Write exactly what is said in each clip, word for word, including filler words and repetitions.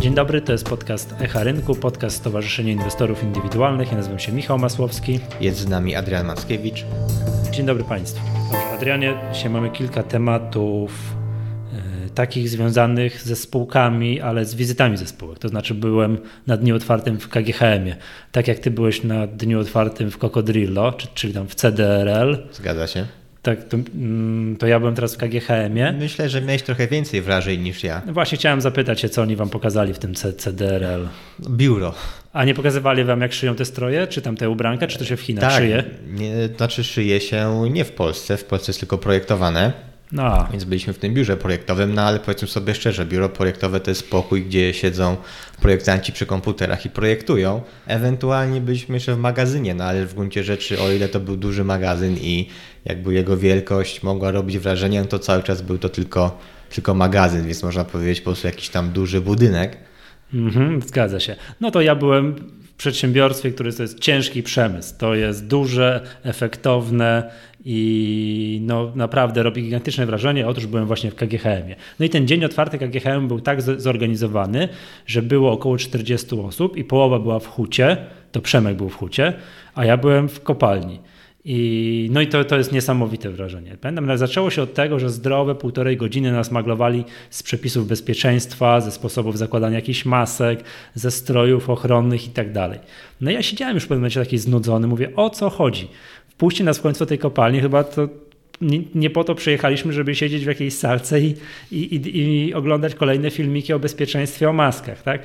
Dzień dobry, to jest podcast Echa Rynku, podcast Stowarzyszenia Inwestorów Indywidualnych. Ja nazywam się Michał Masłowski. Jest z nami Adrian Mackiewicz. Dzień dobry Państwu. Dobrze, Adrianie, dzisiaj mamy kilka tematów y, takich związanych ze spółkami, ale z wizytami ze spółek. To znaczy byłem na dniu otwartym w K G H M-ie, tak jak Ty byłeś na dniu otwartym w Coccodrillo, czy, czyli tam w C D R L. Zgadza się. Tak, to, to ja byłem teraz w K G H M-ie. Myślę, że miałeś trochę więcej wrażeń niż ja. No właśnie chciałem zapytać się, co oni wam pokazali w tym C D R L. Biuro. A nie pokazywali wam, jak szyją te stroje, czy tam te ubranka, czy to się w Chinach tak, szyje? Nie, znaczy szyje się nie w Polsce, w Polsce jest tylko projektowane. No. Więc byliśmy w tym biurze projektowym, no ale powiedzmy sobie szczerze, biuro projektowe to jest pokój, gdzie siedzą projektanci przy komputerach i projektują. Ewentualnie byliśmy jeszcze w magazynie, no ale w gruncie rzeczy, o ile to był duży magazyn i jakby jego wielkość mogła robić wrażenie, to cały czas był to tylko, tylko magazyn, więc można powiedzieć po prostu jakiś tam duży budynek. Mhm, zgadza się. No to ja byłem w przedsiębiorstwie, które to jest ciężki przemysł. To jest duże, efektowne i no naprawdę robi gigantyczne wrażenie. Otóż byłem właśnie w K G H M-ie. No i ten dzień otwarty K G H M był tak zorganizowany, że było około czterdziestu osób i połowa była w hucie, to Przemek był w hucie, a ja byłem w kopalni. I, no i to, to jest niesamowite wrażenie. Pamiętam, zaczęło się od tego, że zdrowe półtorej godziny nas maglowali z przepisów bezpieczeństwa, ze sposobów zakładania jakichś masek, ze strojów ochronnych i tak dalej. No ja siedziałem już w pewnym momencie taki znudzony, mówię, o co chodzi? Wpuśćcie nas w końcu do tej kopalni, chyba to nie, nie po to przyjechaliśmy, żeby siedzieć w jakiejś salce i, i, i, i oglądać kolejne filmiki o bezpieczeństwie, o maskach, tak?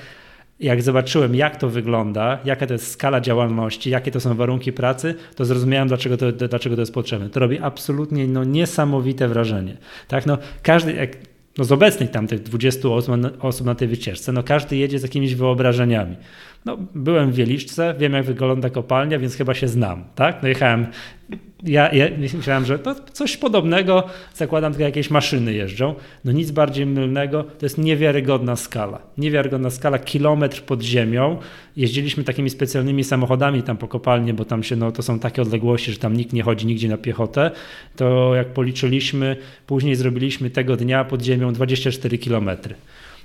Jak zobaczyłem, jak to wygląda, jaka to jest skala działalności, jakie to są warunki pracy, to zrozumiałem, dlaczego to, dlaczego to jest potrzebne. To robi absolutnie no, niesamowite wrażenie. Tak, no, każdy, jak, no, z obecnych tam tych dwudziestu osób, osób na tej wycieczce, no, każdy jedzie z jakimiś wyobrażeniami. No, byłem w Wieliczce, wiem, jak wygląda kopalnia, więc chyba się znam. Tak? No, jechałem, ja, ja myślałem, że to coś podobnego, zakładam, tylko jakieś maszyny jeżdżą. No nic bardziej mylnego, to jest niewiarygodna skala. Niewiarygodna skala, kilometr pod ziemią. Jeździliśmy takimi specjalnymi samochodami tam po kopalnie, bo tam się, no to są takie odległości, że tam nikt nie chodzi nigdzie na piechotę. To jak policzyliśmy, później zrobiliśmy tego dnia pod ziemią dwadzieścia cztery kilometry.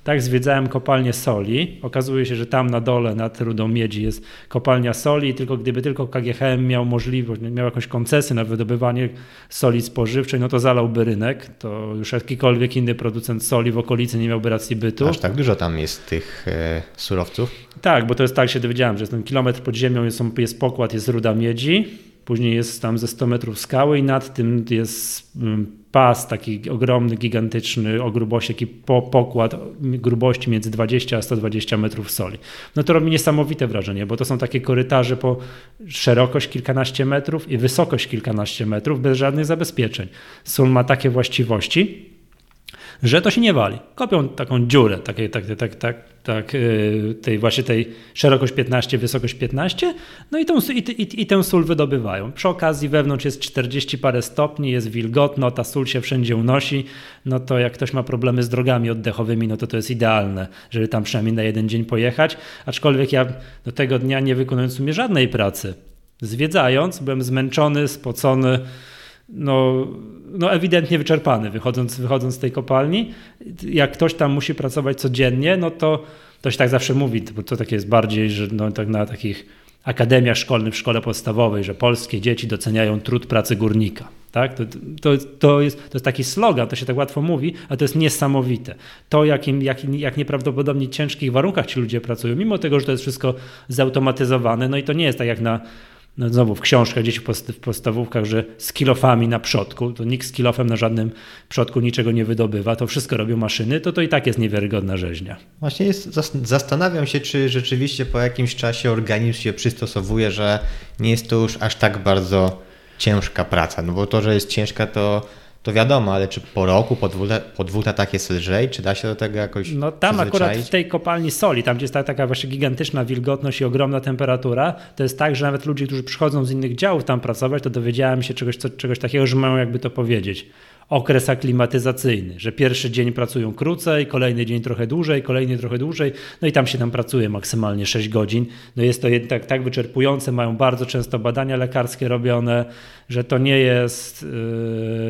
Tak, zwiedzałem kopalnię soli. Okazuje się, że tam na dole, nad rudą miedzi jest kopalnia soli. Tylko gdyby tylko K G H M miał możliwość, miał jakąś koncesję na wydobywanie soli spożywczej, no to zalałby rynek. To już jakikolwiek inny producent soli w okolicy nie miałby racji bytu. Aż tak dużo tam jest tych e, surowców? Tak, bo to jest tak, się dowiedziałem, że jest ten kilometr pod ziemią, jest, jest pokład, jest ruda miedzi. Później jest tam ze stu metrów skały i nad tym jest pas taki ogromny, gigantyczny o grubości, taki po, pokład grubości między dwudziestu a stu dwudziestu metrów soli. No to robi niesamowite wrażenie, bo to są takie korytarze po szerokość kilkanaście metrów i wysokość kilkanaście metrów bez żadnych zabezpieczeń. Sól ma takie właściwości, że to się nie wali. Kopią taką dziurę, takie, tak, tak, tak, tak, yy, tej właśnie tej szerokość piętnaście, wysokość piętnaście, no i, tą, i, i, i tę sól wydobywają. Przy okazji wewnątrz jest czterdzieści parę stopni, jest wilgotno, ta sól się wszędzie unosi, no to jak ktoś ma problemy z drogami oddechowymi, no to to jest idealne, żeby tam przynajmniej na jeden dzień pojechać, aczkolwiek ja do tego dnia nie wykonując w sumie żadnej pracy, zwiedzając, byłem zmęczony, spocony, No, no ewidentnie wyczerpany wychodząc, wychodząc z tej kopalni. Jak ktoś tam musi pracować codziennie, no to to się tak zawsze mówi, bo to takie jest bardziej, że no, tak na takich akademiach szkolnych w szkole podstawowej, że polskie dzieci doceniają trud pracy górnika. Tak? To, to, to, jest, to jest taki slogan, to się tak łatwo mówi, ale to jest niesamowite. To, jak, im, jak, jak nieprawdopodobnie ciężkich warunkach ci ludzie pracują, mimo tego, że to jest wszystko zautomatyzowane, no i to nie jest tak jak na No znowu w książkach, gdzieś w podstawówkach, że z kilofami na przodku, to nikt z kilofem na żadnym przodku niczego nie wydobywa, to wszystko robią maszyny, to to i tak jest niewiarygodna rzeźnia. Właśnie jest, zastanawiam się, czy rzeczywiście po jakimś czasie organizm się przystosowuje, że nie jest to już aż tak bardzo ciężka praca, no bo to, że jest ciężka, to to wiadomo, ale czy po roku, po dwóch, po dwóch latach jest lżej? Czy da się do tego jakoś No tam akurat w tej kopalni soli, tam gdzie jest ta, taka właśnie gigantyczna wilgotność i ogromna temperatura, to jest tak, że nawet ludzie, którzy przychodzą z innych działów tam pracować, to dowiedziałem się czegoś, co, czegoś takiego, że mają jakby to powiedzieć. okres aklimatyzacyjny, że pierwszy dzień pracują krócej, kolejny dzień trochę dłużej, kolejny trochę dłużej, no i tam się tam pracuje maksymalnie sześć godzin. No jest to jednak tak wyczerpujące, mają bardzo często badania lekarskie robione, że to nie jest,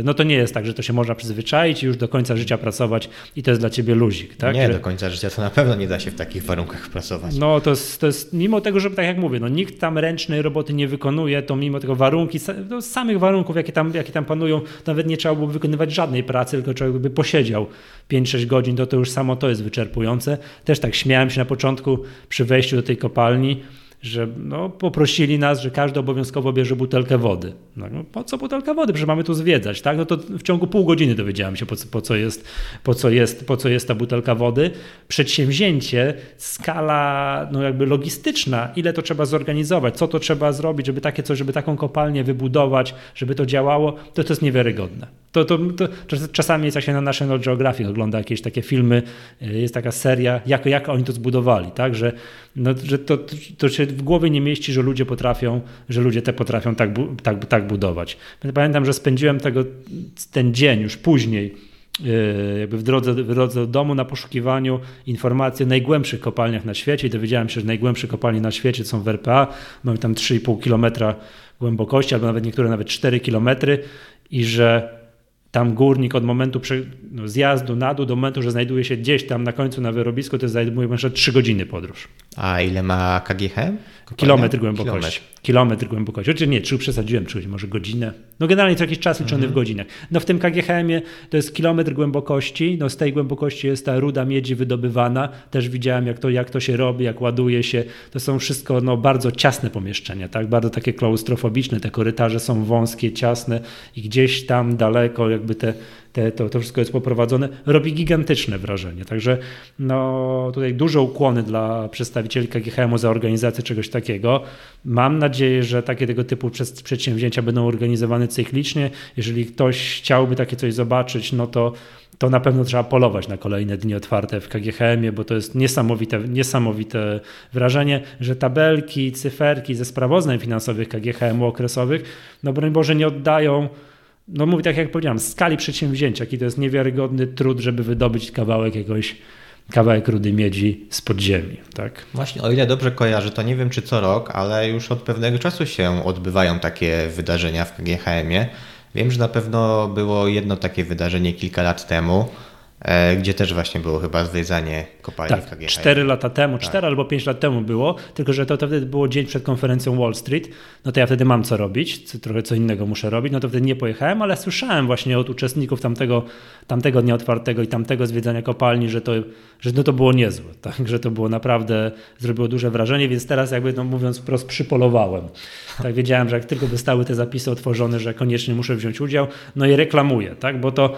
no to nie jest tak, że to się można przyzwyczaić i już do końca życia pracować i to jest dla ciebie luzik, tak? Nie, że do końca życia to na pewno nie da się w takich warunkach pracować. No to jest, to jest mimo tego, że tak jak mówię, no nikt tam ręcznej roboty nie wykonuje, to mimo tego warunki, no samych warunków, jakie tam, jakie tam panują, nawet nie trzeba byłoby wykonywać żadnej pracy, tylko człowiek by posiedział pięć sześć godzin, to to już samo to jest wyczerpujące. Też tak śmiałem się na początku przy wejściu do tej kopalni, że no, poprosili nas, że każdy obowiązkowo bierze butelkę wody. No, po co butelka wody? Przecież mamy tu zwiedzać, tak? No to w ciągu pół godziny dowiedziałem się, po co, po co jest, po co jest, po co jest ta butelka wody. Przedsięwzięcie, skala no jakby logistyczna, ile to trzeba zorganizować, co to trzeba zrobić, żeby takie coś, żeby taką kopalnię wybudować, żeby to działało, to to jest niewiarygodne. To, to, to, to czasami jest, jak się na National Geographic ogląda jakieś takie filmy, jest taka seria, jak, jak oni to zbudowali, tak? Że, no, że to, to się w głowie nie mieści, że ludzie potrafią, że ludzie te potrafią tak, bu- tak, tak budować. Pamiętam, że spędziłem tego, ten dzień już później yy, jakby w drodze, w drodze do domu na poszukiwaniu informacji o najgłębszych kopalniach na świecie i dowiedziałem się, że najgłębsze kopalnie na świecie są w R P A. Mamy tam trzy i pół kilometra głębokości, albo nawet niektóre nawet cztery kilometry i że tam górnik od momentu przy, no, zjazdu na dół do momentu, że znajduje się gdzieś tam na końcu na wyrobisku, to zajmuje jeszcze trzy godziny podróż. A ile ma K G H M? Kilometr głębokości. Kilometr, Kilometr głębokości. Oczywiście nie, czy przesadziłem, czy może godzinę. No generalnie co jakiś czas liczony mhm. w godzinach. No w tym K G H M-ie to jest kilometr głębokości, no z tej głębokości jest ta ruda miedzi wydobywana. Też widziałem jak to, jak to się robi, jak ładuje się. To są wszystko no, bardzo ciasne pomieszczenia, tak? Bardzo takie klaustrofobiczne. Te korytarze są wąskie, ciasne i gdzieś tam daleko jak jakby te, te, to, to wszystko jest poprowadzone, robi gigantyczne wrażenie. Także no, tutaj duże ukłony dla przedstawicieli K G H M-u za organizację czegoś takiego. Mam nadzieję, że takie tego typu przedsięwzięcia będą organizowane cyklicznie. Jeżeli ktoś chciałby takie coś zobaczyć, no to, to na pewno trzeba polować na kolejne dni otwarte w K G H M-ie, bo to jest niesamowite, niesamowite wrażenie, że tabelki, cyferki ze sprawozdań finansowych K G H M-u okresowych, no broń Boże, nie oddają no mówię tak jak powiedziałem, skali przedsięwzięcia, jaki to jest niewiarygodny trud, żeby wydobyć kawałek jakiegoś, kawałek rudy miedzi z podziemi, tak? Właśnie, o ile dobrze kojarzę, to nie wiem czy co rok, ale już od pewnego czasu się odbywają takie wydarzenia w K G H M-ie. Wiem, że na pewno było jedno takie wydarzenie kilka lat temu, gdzie też właśnie było chyba zwiedzanie kopalni tak, w K G H M. Cztery lata temu, tak. cztery albo pięć lat temu było, tylko że to, to wtedy było dzień przed konferencją Wall Street, no to ja wtedy mam co robić, co, trochę co innego muszę robić, no to wtedy nie pojechałem, ale słyszałem właśnie od uczestników tamtego, tamtego dnia otwartego i tamtego zwiedzania kopalni, że to, że no to było niezłe, tak? Że to było naprawdę, zrobiło duże wrażenie, więc teraz jakby no mówiąc wprost przypolowałem. Tak wiedziałem, że jak tylko wystały te zapisy otworzone, że koniecznie muszę wziąć udział, no i reklamuję, tak? Bo to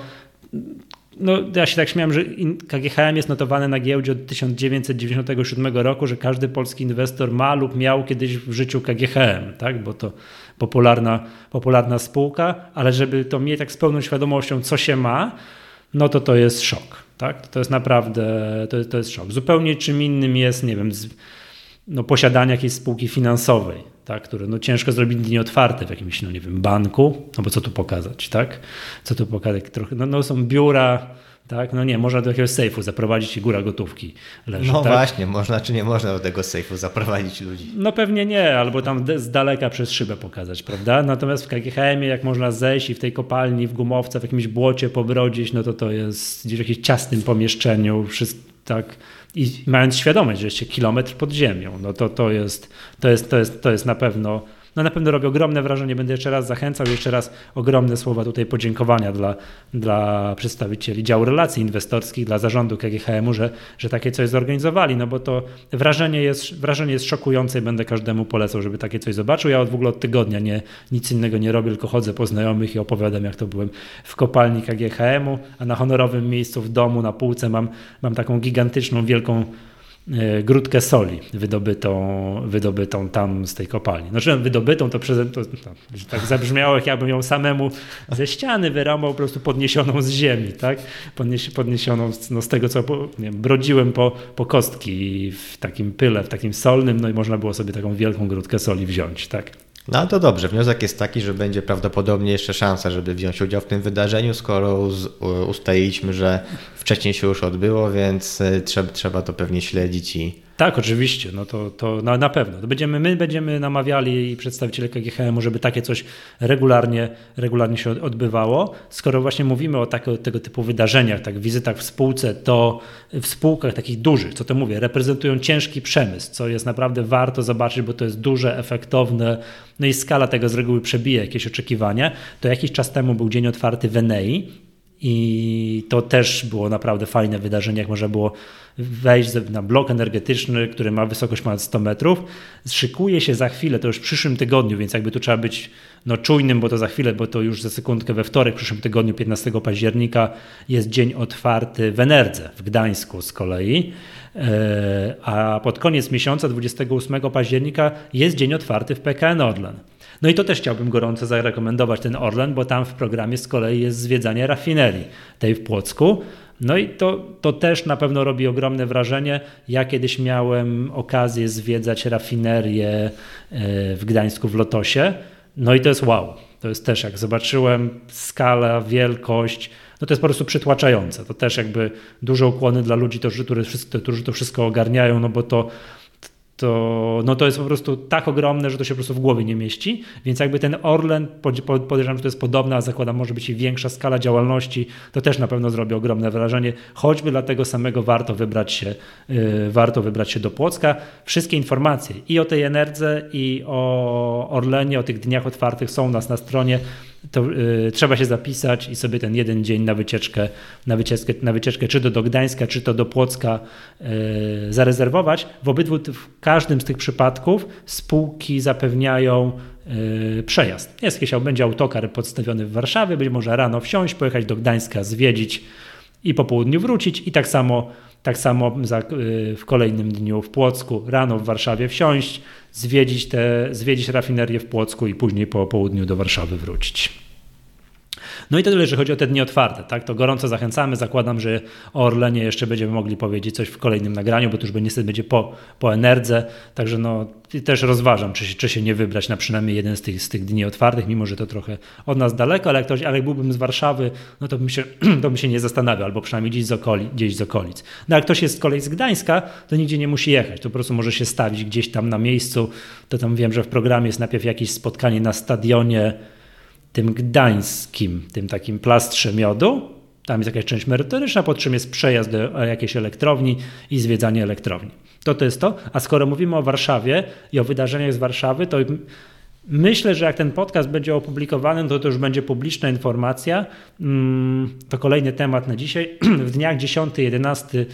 no, ja się tak śmiałem, że K G H M jest notowane na giełdzie od tysiąc dziewięćset dziewięćdziesiątego siódmego roku, że każdy polski inwestor ma lub miał kiedyś w życiu K G H M, tak? Bo to popularna, popularna spółka, ale żeby to mieć tak z pełną świadomością, co się ma, no to to jest szok. Tak? To jest naprawdę, to, to jest szok. Zupełnie czym innym jest, nie wiem, z, no, posiadanie jakiejś spółki finansowej. Tak, które no ciężko zrobić dni otwarte w jakimś, no nie wiem, banku, no bo co tu pokazać, tak? Co tu pokazać? Trochę, no, no są biura, tak? No nie, można do jakiegoś sejfu zaprowadzić i góra gotówki leży, no tak? Właśnie, można czy nie można do tego sejfu zaprowadzić ludzi? No pewnie nie, albo tam z daleka przez szybę pokazać, prawda? Natomiast w K G H M-ie jak można zejść i w tej kopalni, w gumowce, w jakimś błocie pobrodzić, no to to jest gdzieś w jakimś ciasnym pomieszczeniu, wszystko, tak? I mając świadomość, że jest się kilometr pod ziemią, no to to jest, to jest, to jest, to jest na pewno, no na pewno robi ogromne wrażenie. Będę jeszcze raz zachęcał, jeszcze raz ogromne słowa tutaj podziękowania dla, dla przedstawicieli działu relacji inwestorskich, dla zarządu K G H M-u, że, że takie coś zorganizowali, no bo to wrażenie jest, wrażenie jest szokujące i będę każdemu polecał, żeby takie coś zobaczył. Ja od w ogóle od tygodnia nie, nic innego nie robię, tylko chodzę po znajomych i opowiadam, jak to byłem w kopalni K G H M-u, a na honorowym miejscu w domu na półce mam, mam taką gigantyczną, wielką grudkę soli wydobytą, wydobytą tam z tej kopalni. Znaczy wydobytą to, przez, to, to tak zabrzmiało, jak ja bym ją samemu ze ściany wyramał, po prostu podniesioną z ziemi, tak? Podnieś, podniesioną no, z tego, co nie wiem, brodziłem po, po kostki w takim pyle, w takim solnym, no i można było sobie taką wielką grudkę soli wziąć, tak? No to dobrze, wniosek jest taki, że będzie prawdopodobnie jeszcze szansa, żeby wziąć udział w tym wydarzeniu, skoro uz, ustaliliśmy, że wcześniej się już odbyło, więc trzeba, trzeba to pewnie śledzić i... Tak, oczywiście, no to, to na, na pewno. To będziemy, my będziemy namawiali i przedstawiciele K G H M-u, żeby takie coś regularnie, regularnie się odbywało. Skoro właśnie mówimy o tak, tego typu wydarzeniach, tak wizytach w spółce, to w spółkach takich dużych, co to mówię, reprezentują ciężki przemysł, co jest naprawdę warto zobaczyć, bo to jest duże, efektowne, no i skala tego z reguły przebija jakieś oczekiwania. To jakiś czas temu był dzień otwarty w Enei i to też było naprawdę fajne wydarzenie, jak można było wejść na blok energetyczny, który ma wysokość ponad sto metrów. Szykuje się za chwilę, to już w przyszłym tygodniu, więc jakby tu trzeba być no, czujnym, bo to za chwilę, bo to już za sekundkę we wtorek, w przyszłym tygodniu, piętnastego października, jest dzień otwarty w Enerdze, w Gdańsku z kolei. A pod koniec miesiąca, dwudziestego ósmego października, jest dzień otwarty w P K N Orlen. No i to też chciałbym gorąco zarekomendować ten Orlen, bo tam w programie z kolei jest zwiedzanie rafinerii, tej w Płocku. No i to, to też na pewno robi ogromne wrażenie. Ja kiedyś miałem okazję zwiedzać rafinerię w Gdańsku w Lotosie. No i to jest wow. To jest też, jak zobaczyłem skala, wielkość, no to jest po prostu przytłaczające. To też jakby duże ukłony dla ludzi, którzy to wszystko ogarniają, no bo to to, no to jest po prostu tak ogromne, że to się po prostu w głowie nie mieści, więc jakby ten Orlen, podejrzewam, że to jest podobna, a zakładam, może być i większa skala działalności, to też na pewno zrobi ogromne wrażenie, choćby dlatego samego warto wybrać się, yy, warto wybrać się do Płocka. Wszystkie informacje i o tej Enerdze, i o Orlenie, o tych dniach otwartych są u nas na stronie, to yy, trzeba się zapisać i sobie ten jeden dzień na wycieczkę, na wycieczkę, na wycieczkę czy to do Gdańska, czy to do Płocka yy, zarezerwować. W obydwu, w każdym z tych przypadków spółki zapewniają yy, przejazd. Jest jakiś, będzie autokar podstawiony w Warszawie, być może rano wsiąść, pojechać do Gdańska, zwiedzić i po południu wrócić i tak samo, tak samo za, yy, w kolejnym dniu w Płocku, rano w Warszawie wsiąść, zwiedzić, te, zwiedzić rafinerię w Płocku i później po południu do Warszawy wrócić. No i to tyle, jeżeli chodzi o te dni otwarte, tak? To gorąco zachęcamy, zakładam, że o Orlenie jeszcze będziemy mogli powiedzieć coś w kolejnym nagraniu, bo to już niestety będzie po, po Enerdze, także no też rozważam, czy się, czy się nie wybrać na przynajmniej jeden z tych, z tych dni otwartych, mimo że to trochę od nas daleko, ale jak, ktoś, ale jak byłbym z Warszawy, no to bym się, to bym się nie zastanawiał, albo przynajmniej gdzieś z, okoli, gdzieś z okolic. No jak ktoś jest z kolei z Gdańska, to nigdzie nie musi jechać, to po prostu może się stawić gdzieś tam na miejscu, to tam wiem, że w programie jest najpierw jakieś spotkanie na stadionie tym gdańskim, tym takim plastrze miodu, tam jest jakaś część merytoryczna, po czym jest przejazd do jakiejś elektrowni i zwiedzanie elektrowni. To to jest to, a skoro mówimy o Warszawie i o wydarzeniach z Warszawy, to myślę, że jak ten podcast będzie opublikowany, to to już będzie publiczna informacja. To kolejny temat na dzisiaj. W dniach dziesiątego do jedenastego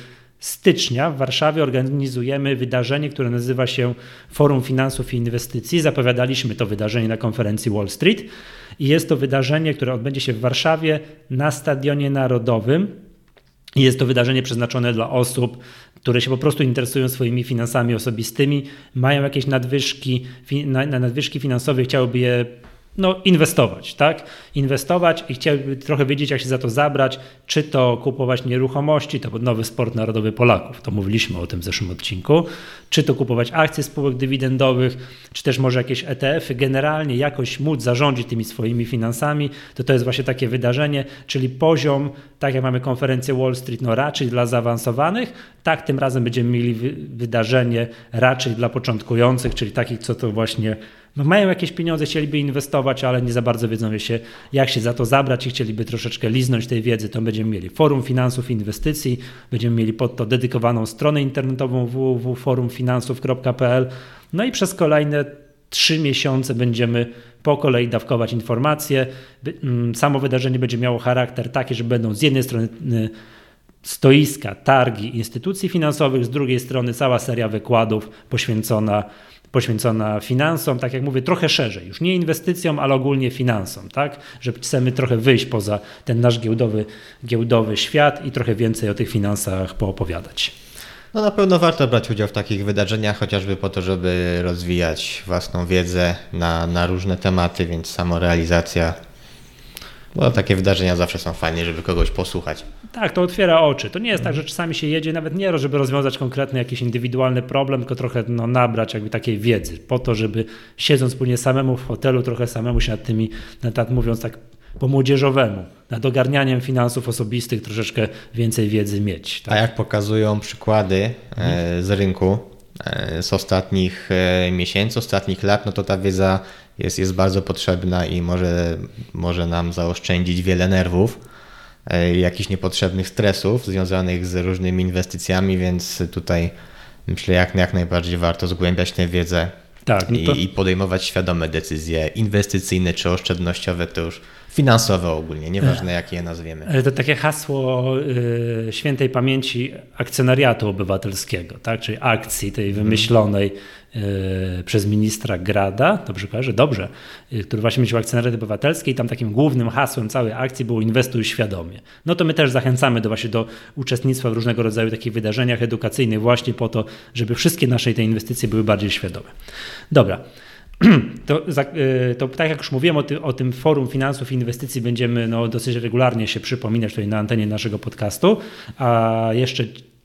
stycznia w Warszawie organizujemy wydarzenie, które nazywa się Forum Finansów i Inwestycji. Zapowiadaliśmy to wydarzenie na konferencji Wall Street i jest to wydarzenie, które odbędzie się w Warszawie na Stadionie Narodowym. Jest to wydarzenie przeznaczone dla osób, które się po prostu interesują swoimi finansami osobistymi, mają jakieś nadwyżki, na nadwyżki finansowe, chciałyby je no, inwestować, tak? Inwestować i chciałbym trochę wiedzieć, jak się za to zabrać, czy to kupować nieruchomości, to nowy sport narodowy Polaków, to mówiliśmy o tym w zeszłym odcinku, czy to kupować akcje spółek dywidendowych, czy też może jakieś E T F-y, generalnie jakoś móc zarządzić tymi swoimi finansami, to to jest właśnie takie wydarzenie, czyli poziom, tak jak mamy konferencję Wall Street, no raczej dla zaawansowanych, tak tym razem będziemy mieli wy- wydarzenie raczej dla początkujących, czyli takich, co to właśnie no mają jakieś pieniądze, chcieliby inwestować, ale nie za bardzo wiedzą się, jak się za to zabrać i chcieliby troszeczkę liznąć tej wiedzy, to będziemy mieli Forum Finansów i Inwestycji, będziemy mieli pod to dedykowaną stronę internetową w w w kropka forum finansów kropka p l, no i przez kolejne trzy miesiące będziemy po kolei dawkować informacje. Samo wydarzenie będzie miało charakter taki, że będą z jednej strony stoiska, targi instytucji finansowych, z drugiej strony cała seria wykładów poświęcona poświęcona finansom, tak jak mówię, trochę szerzej, już nie inwestycjom, ale ogólnie finansom, tak, że chcemy trochę wyjść poza ten nasz giełdowy, giełdowy świat i trochę więcej o tych finansach poopowiadać. No na pewno warto brać udział w takich wydarzeniach, chociażby po to, żeby rozwijać własną wiedzę na, na różne tematy, więc samorealizacja, bo takie wydarzenia zawsze są fajne, żeby kogoś posłuchać. Tak, to otwiera oczy. To nie jest tak, że czasami się jedzie nawet nie, żeby rozwiązać konkretny jakiś indywidualny problem, tylko trochę no, nabrać jakby takiej wiedzy po to, żeby siedząc później samemu w hotelu, trochę samemu się nad tymi, nad, mówiąc tak po młodzieżowemu, nad ogarnianiem finansów osobistych troszeczkę więcej wiedzy mieć. Tak? A jak pokazują przykłady z rynku z ostatnich miesięcy, ostatnich lat, no to ta wiedza jest, jest bardzo potrzebna i może, może nam zaoszczędzić wiele nerwów, jakichś niepotrzebnych stresów związanych z różnymi inwestycjami, więc tutaj myślę, jak, jak najbardziej warto zgłębiać tę wiedzę tak, no to... i podejmować świadome decyzje inwestycyjne czy oszczędnościowe, to już finansowe ogólnie, nieważne jak je nazwiemy. To takie hasło y, świętej pamięci akcjonariatu obywatelskiego, tak? Czyli akcji tej wymyślonej y, przez ministra Grada, dobrze kojarzę, dobrze, y, który właśnie miał akcjonariat obywatelski i tam takim głównym hasłem całej akcji było inwestuj świadomie. No to my też zachęcamy do, właśnie do uczestnictwa w różnego rodzaju takich wydarzeniach edukacyjnych właśnie po to, żeby wszystkie nasze te inwestycje były bardziej świadome. Dobra. To, to tak jak już mówiłem o, ty, o tym Forum Finansów i Inwestycji będziemy no, dosyć regularnie się przypominać tutaj na antenie naszego podcastu, a jeszcze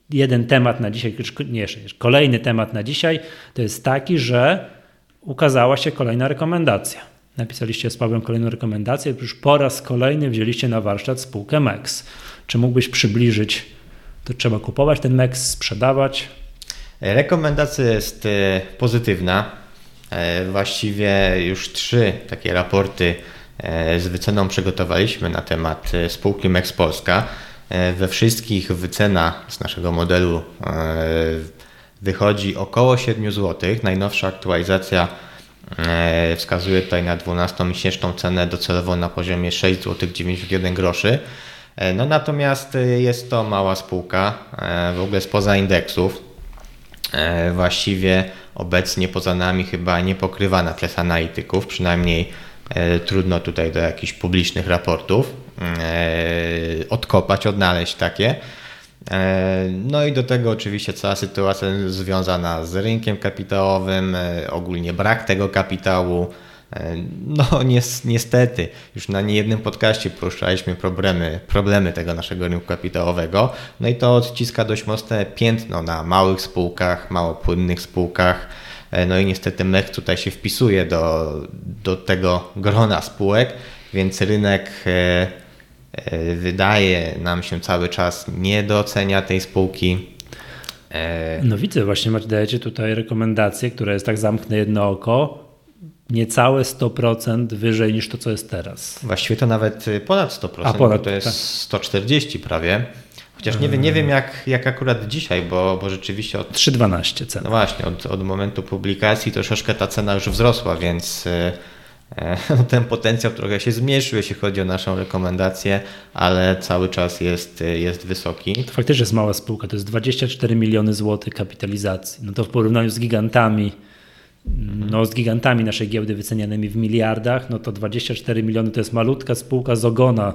jeden temat na dzisiaj, nie jeszcze, kolejny temat na dzisiaj to jest taki, że ukazała się kolejna rekomendacja. Napisaliście z Pawłem kolejną rekomendację, już po raz kolejny wzięliście na warsztat spółkę M E X. Czy mógłbyś przybliżyć, to trzeba kupować ten M E X, sprzedawać? Rekomendacja jest pozytywna. Właściwie już trzy takie raporty z wyceną przygotowaliśmy na temat spółki M E X Polska. We wszystkich wycena z naszego modelu wychodzi około siedem złotych. Najnowsza aktualizacja wskazuje tutaj na dwunastomiesięczną cenę docelowo na poziomie sześć złotych dziewięćdziesiąt jeden groszy. No natomiast jest to mała spółka, w ogóle spoza indeksów. Właściwie obecnie poza nami chyba nie pokrywana przez analityków, przynajmniej e, trudno tutaj do jakichś publicznych raportów e, odkopać, odnaleźć takie. E, no i do tego oczywiście cała sytuacja związana z rynkiem kapitałowym, e, ogólnie brak tego kapitału. E, no niestety, już na niejednym podcaście poruszaliśmy problemy, problemy tego naszego rynku kapitałowego. No i to odciska dość mocne piętno na małych spółkach, mało płynnych spółkach. No i niestety M E X tutaj się wpisuje do, do tego grona spółek, więc rynek e, e, wydaje nam się cały czas nie docenia tej spółki. E... No widzę, właśnie dajecie tutaj rekomendację, która jest tak zamknę jedno oko, niecałe sto procent wyżej niż to, co jest teraz. Właściwie to nawet ponad sto procent, A, ponad, bo to jest tak. sto czterdzieści prawie. Chociaż nie, nie wiem jak, jak akurat dzisiaj, bo, bo rzeczywiście od... trzy dwanaście cena. No właśnie, od, od momentu publikacji troszeczkę ta cena już wzrosła, więc e, ten potencjał trochę się zmniejszył, jeśli chodzi o naszą rekomendację, ale cały czas jest, jest wysoki. To faktycznie jest mała spółka, to jest dwadzieścia cztery miliony złotych kapitalizacji. No to w porównaniu z gigantami, no z gigantami naszej giełdy wycenianymi w miliardach, no to dwadzieścia cztery miliony to jest malutka spółka z ogona,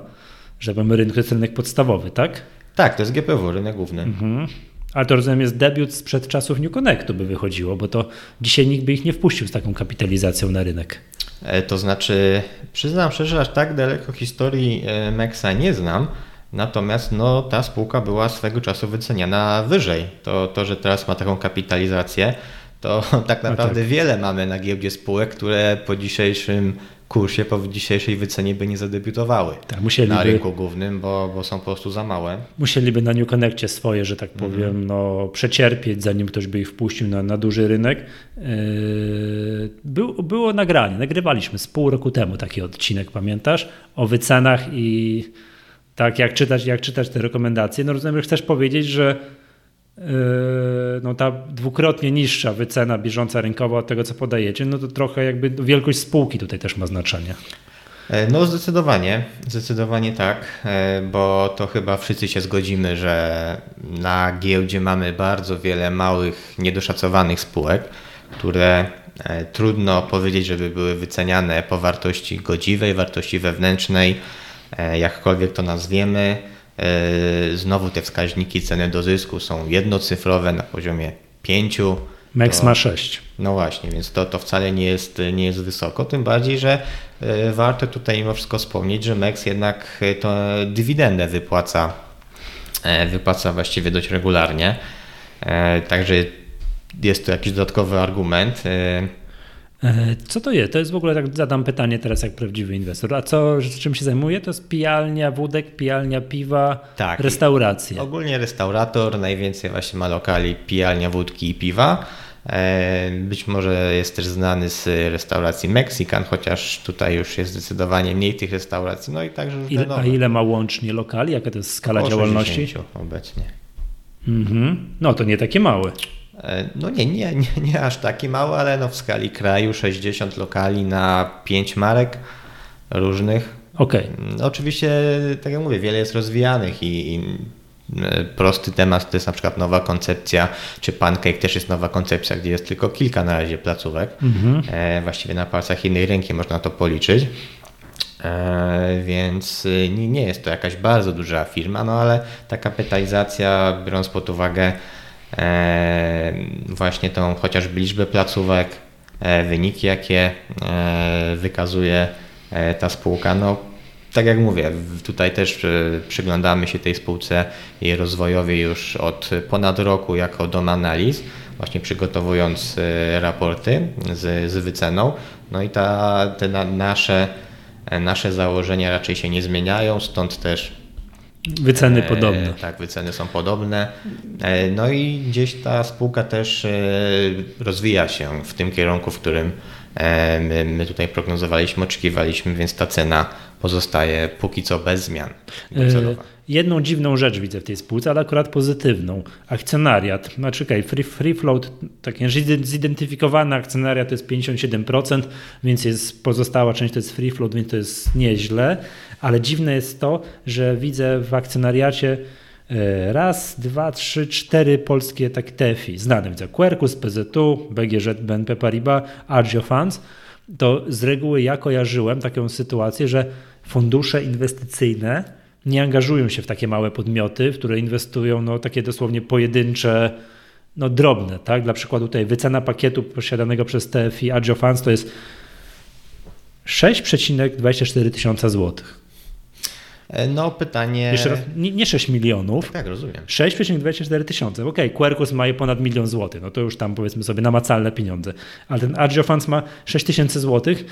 że mamy rynek, to jest rynek podstawowy, tak? Tak, to jest G P W, rynek główny. Mhm. Ale to rozumiem jest debiut sprzed czasów New Connectu by wychodziło, bo to dzisiaj nikt by ich nie wpuścił z taką kapitalizacją na rynek. E, to znaczy, przyznam szczerze, aż tak daleko historii M E X-a nie znam, natomiast no, ta spółka była swego czasu wyceniana wyżej. To, to że teraz ma taką kapitalizację, to tak naprawdę tak. Wiele mamy na giełdzie spółek, które po dzisiejszym kursie, po dzisiejszej wycenie by nie zadebiutowały tak, musieliby, na rynku głównym, bo, bo są po prostu za małe. Musieliby na New Connectie swoje, że tak powiem, mm. no, przecierpieć, zanim ktoś by ich wpuścił na, na duży rynek. By, było nagranie, nagrywaliśmy z pół roku temu taki odcinek, pamiętasz, o wycenach i tak jak czytać, jak czytać te rekomendacje. No rozumiem, że chcesz powiedzieć, że no ta dwukrotnie niższa wycena bieżąca rynkowa od tego, co podajecie, no to trochę jakby wielkość spółki tutaj też ma znaczenie. No zdecydowanie, zdecydowanie tak, bo to chyba wszyscy się zgodzimy, że na giełdzie mamy bardzo wiele małych, niedoszacowanych spółek, które trudno powiedzieć, żeby były wyceniane po wartości godziwej, wartości wewnętrznej, jakkolwiek to nazwiemy. Znowu te wskaźniki ceny do zysku są jednocyfrowe na poziomie pięć. M E X to, ma sześć. No właśnie, więc to, to wcale nie jest, nie jest wysoko. Tym bardziej, że warto tutaj mimo wszystko wspomnieć, że M E X jednak to dywidendę wypłaca wypłaca właściwie dość regularnie. Także jest to jakiś dodatkowy argument. Co to jest? To jest w ogóle, tak zadam pytanie teraz jak prawdziwy inwestor. A co, czym się zajmuje? To jest pijalnia wódek, pijalnia piwa, tak, restauracja. Ogólnie restaurator, najwięcej właśnie ma lokali pijalnia wódki i piwa. Być może jest też znany z restauracji Meksikan, chociaż tutaj już jest zdecydowanie mniej tych restauracji. No i także ile, a ile ma łącznie lokali? Jaka to jest skala działalności? Obecnie. Mhm. No to nie takie małe. No nie, nie, nie, nie aż takie małe, ale no w skali kraju sześćdziesiąt lokali na pięć marek różnych. Okej. Okay. Oczywiście, tak jak mówię, wiele jest rozwijanych i, i prosty temat to jest na przykład nowa koncepcja, czy Pancake też jest nowa koncepcja, gdzie jest tylko kilka na razie placówek. Mhm. E, właściwie na palcach jednej ręki można to policzyć. E, więc nie, nie jest to jakaś bardzo duża firma, no ale ta kapitalizacja, biorąc pod uwagę E, właśnie tą chociażby liczbę placówek, e, wyniki jakie e, wykazuje e, ta spółka. No tak jak mówię, tutaj też e, przyglądamy się tej spółce i jej rozwojowi już od ponad roku jako dom analiz, właśnie przygotowując e, raporty z, z wyceną. No i ta, te na, nasze, e, nasze założenia raczej się nie zmieniają, stąd też wyceny podobne. E, tak, wyceny są podobne. E, no i gdzieś ta spółka też e, rozwija się w tym kierunku, w którym e, my, my tutaj prognozowaliśmy, oczekiwaliśmy, więc ta cena pozostaje póki co bez zmian. E, jedną dziwną rzecz widzę w tej spółce, ale akurat pozytywną. Akcjonariat, no czekaj, free, free float, taki zidentyfikowany akcjonariat to jest pięćdziesiąt siedem procent, więc jest pozostała część to jest free float, więc to jest nieźle. Ale dziwne jest to, że widzę w akcjonariacie raz, dwa, trzy, cztery polskie tak T F I znane. Widzę Quercus, P Z U, B G Ż, B N P Paribas, Agio Funds. To z reguły ja kojarzyłem taką sytuację, że fundusze inwestycyjne nie angażują się w takie małe podmioty, w które inwestują no, takie dosłownie pojedyncze, no drobne. Tak? Dla przykładu tutaj wycena pakietu posiadanego przez T F I Agio Funds to jest sześć przecinek dwadzieścia cztery tysiąca złotych. No pytanie... Jeszcze raz, nie, nie sześć milionów. Tak, rozumiem. sześć przecinek dwadzieścia cztery tysiące. Okej, okay, Quercus ma je ponad milion złotych. No to już tam powiedzmy sobie namacalne pieniądze. Ale ten Agio Funds ma sześć tysięcy złotych.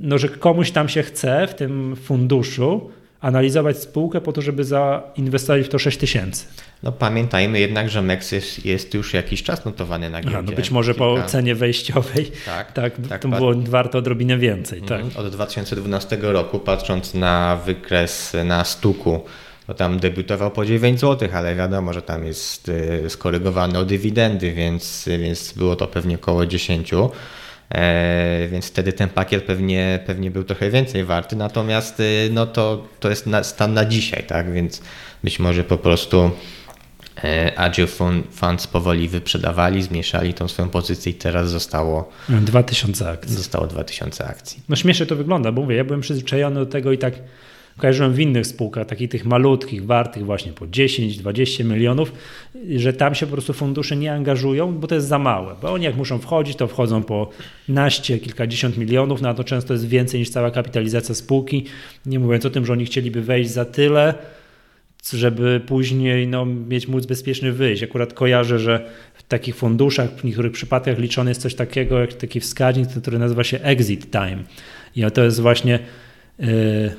No, że komuś tam się chce w tym funduszu analizować spółkę po to, żeby zainwestować w to sześć tysięcy. No pamiętajmy jednak, że M E X jest, jest już jakiś czas notowany na giełdzie. No, no być może Kilka... po cenie wejściowej tak, tak, tak to pat... było warto odrobinę więcej. Mm, tak. Od dwa tysiące dwunastego roku, patrząc na wykres na stuku, to tam debiutował po dziewięć złotych, ale wiadomo, że tam jest skorygowany o dywidendy, więc, więc było to pewnie około dziesięć. E, więc wtedy ten pakiet pewnie, pewnie był trochę więcej warty, natomiast no to, to jest na, stan na dzisiaj, tak? Więc być może po prostu e, Agio Funds powoli wyprzedawali, zmniejszali tą swoją pozycję i teraz zostało dwa tysiące akcji. Zostało dwa tysiące akcji. No śmiesznie to wygląda, bo mówię, ja byłem przyzwyczajony do tego i tak kojarzyłem w innych spółkach, takich tych malutkich, wartych właśnie po dziesięć, dwadzieścia milionów, że tam się po prostu fundusze nie angażują, bo to jest za małe, bo oni jak muszą wchodzić, to wchodzą po naście, kilkadziesiąt milionów, no a to często jest więcej niż cała kapitalizacja spółki, nie mówiąc o tym, że oni chcieliby wejść za tyle, żeby później no, mieć móc bezpiecznie wyjść. Akurat kojarzę, że w takich funduszach, w niektórych przypadkach liczony jest coś takiego, jak taki wskaźnik, który nazywa się exit time i to jest właśnie... Yy,